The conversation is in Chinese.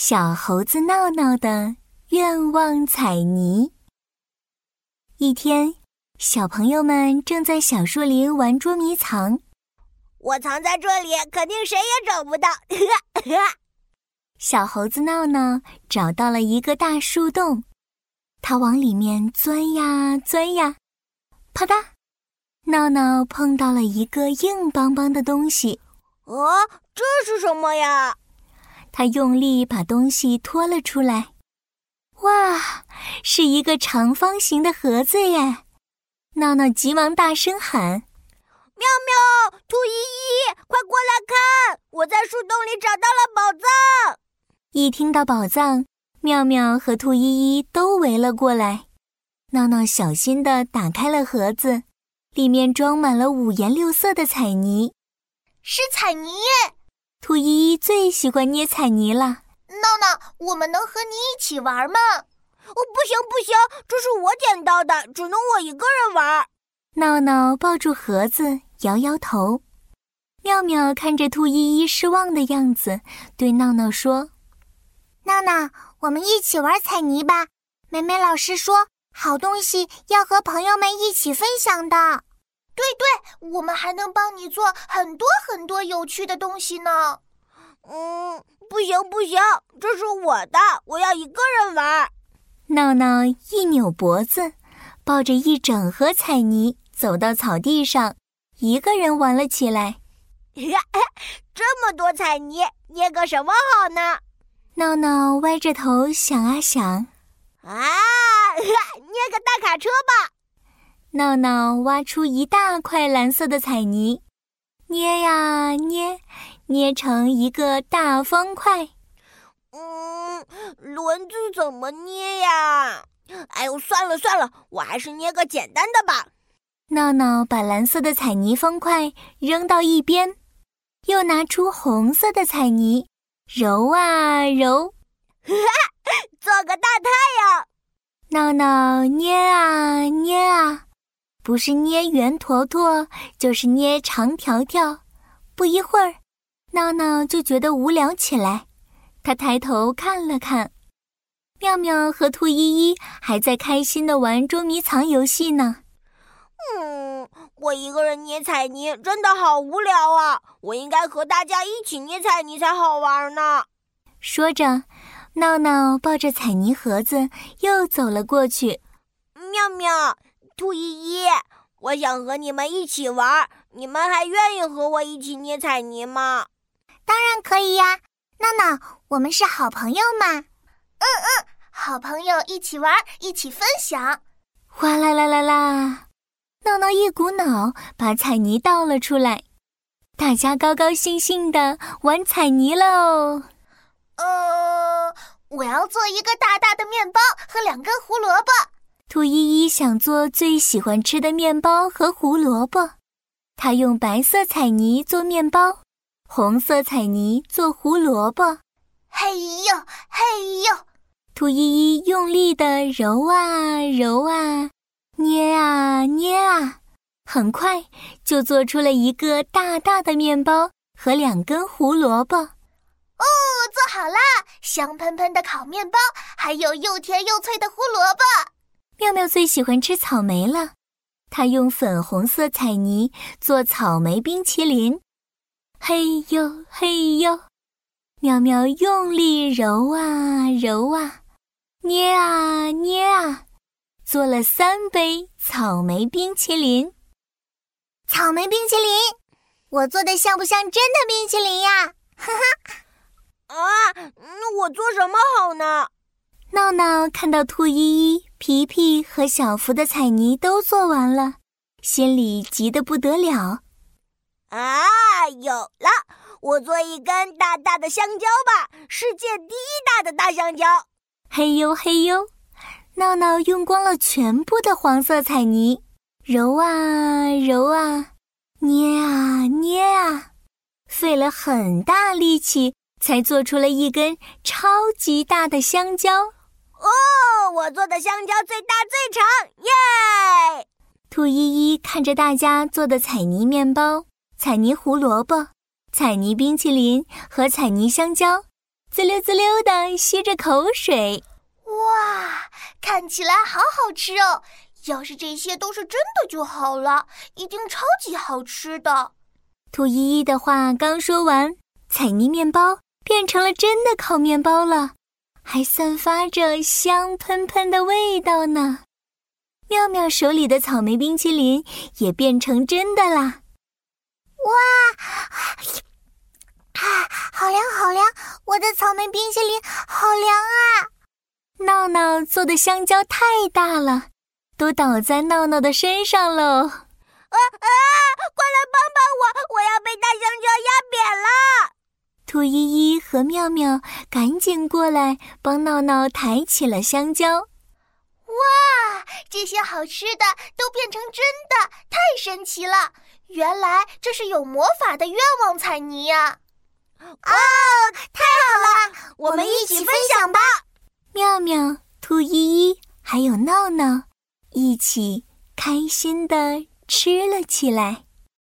小猴子闹闹的愿望彩泥。一天，小朋友们正在小树林玩捉迷藏。我藏在这里，肯定谁也找不到。小猴子闹闹找到了一个大树洞，他往里面钻呀钻呀，啪嗒，闹闹碰到了一个硬邦邦的东西。哦，这是什么呀？他用力把东西拖了出来，哇，是一个长方形的盒子耶！闹闹急忙大声喊：“喵喵，兔依依，快过来看，我在树洞里找到了宝藏！”一听到宝藏，喵喵和兔依依都围了过来。闹闹小心地打开了盒子，里面装满了五颜六色的彩泥。是彩泥！兔依依最喜欢捏彩泥了。闹闹，我们能和你一起玩吗？哦，不行不行，这是我捡到的，只能我一个人玩。闹闹抱住盒子，摇摇头。妙妙看着兔依依失望的样子，对闹闹说：“闹闹，我们一起玩彩泥吧。美美老师说，好东西要和朋友们一起分享的。”对对，我们还能帮你做很多很多有趣的东西呢。不行不行，这是我的，我要一个人玩。闹闹一扭脖子，抱着一整盒彩泥走到草地上，一个人玩了起来。这么多彩泥，捏个什么好呢？闹闹歪着头想啊想。捏个大卡车吧。闹闹挖出一大块蓝色的彩泥，捏呀捏，捏成一个大方块。轮子怎么捏呀？哎呦，算了算了，我还是捏个简单的吧。闹闹把蓝色的彩泥方块扔到一边，又拿出红色的彩泥，揉啊揉，做个大太阳。闹闹捏啊捏啊，不是捏圆坨坨，就是捏长条条。不一会儿，闹闹就觉得无聊起来，他抬头看了看，妙妙和兔依依还在开心地玩捉迷藏游戏呢。我一个人捏彩泥真的好无聊啊，我应该和大家一起捏彩泥才好玩呢。说着，闹闹抱着彩泥盒子又走了过去。妙妙，兔依依，我想和你们一起玩，你们还愿意和我一起捏彩泥吗？当然可以呀，闹闹，我们是好朋友嘛。好朋友一起玩，一起分享。哗啦啦啦啦，闹闹一股脑把彩泥倒了出来，大家高高兴兴地玩彩泥喽。我要做一个大大的面包和2根胡萝卜。兔依依想做最喜欢吃的面包和胡萝卜，她用白色彩泥做面包，红色彩泥做胡萝卜。嘿呦嘿呦，兔依依用力地揉啊揉啊，捏啊捏啊，很快就做出了一个大大的面包和2根胡萝卜。哦，做好啦！香喷喷的烤面包，还有又甜又脆的胡萝卜。妙妙最喜欢吃草莓了，她用粉红色彩泥做草莓冰淇淋。嘿呦嘿呦，妙妙用力揉啊揉啊，捏啊捏啊，做了3杯草莓冰淇淋。草莓冰淇淋，我做的像不像真的冰淇淋呀？哈哈。我做什么好呢？闹闹看到兔依依、皮皮和小福的彩泥都做完了，心里急得不得了。有了，我做一根大大的香蕉吧，世界第一大的大香蕉。嘿呦嘿呦，闹闹用光了全部的黄色彩泥，揉啊揉啊，捏啊捏啊，费了很大力气才做出了一根超级大的香蕉。我做的香蕉最大最长，耶！兔依依看着大家做的彩泥面包、彩泥胡萝卜、彩泥冰淇淋和彩泥香蕉，滋溜滋溜地吸着口水。哇，看起来好好吃哦！要是这些都是真的就好了，一定超级好吃的。兔依依的话刚说完，彩泥面包变成了真的烤面包了，还散发着香喷喷的味道呢。妙妙手里的草莓冰淇淋也变成真的啦！哇，好凉好凉，我的草莓冰淇淋好凉啊！闹闹做的香蕉太大了，都倒在闹闹的身上喽！快来帮帮我，我要被大香蕉压扁了！兔依依和妙妙赶紧过来帮闹闹抬起了香蕉。哇，这些好吃的都变成真的，太神奇了！原来这是有魔法的愿望彩泥呀！哦，太好了，我们一起分享吧！妙妙、兔依依还有闹闹一起开心地吃了起来。